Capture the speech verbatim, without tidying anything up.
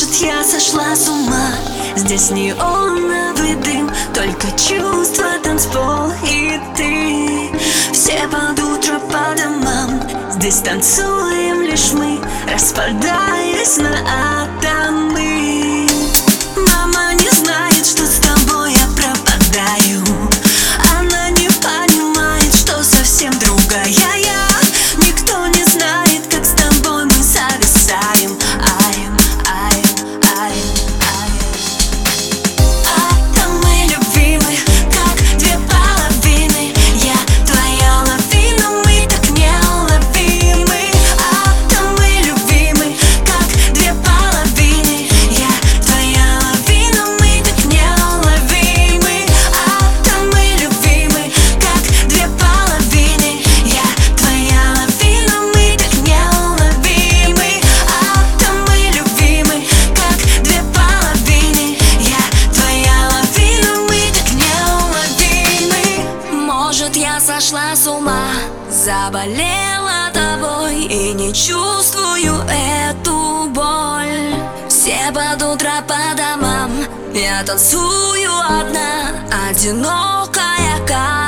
Может, я сошла с ума. Здесь неоновый дым, только чувства, танцпол и ты. Все под утро по домам, здесь танцуем лишь мы, распадаясь на атомы. Мама не знает, что с тобой я пропадаю. Она не понимает, что совсем другая я. Никто не знает, как с тобой мы зависаем. I'm, I'm, I'm, I'm. Атомы любимы, как две половины. Я твоя лавина, мы так неловимы. Атомы любимы, как две половины. Я твоя лавина, мы так неловимы. Атомы любимы, как две половины. Я твоя лавина, мы так неловимы. Атомы любимы, как две половины. Я твоя лавина, мы так неловимы. Может, я сошла с ума, заболела тобой и не чувствую эту боль. Все под утро по домам, я танцую одна, одинокая.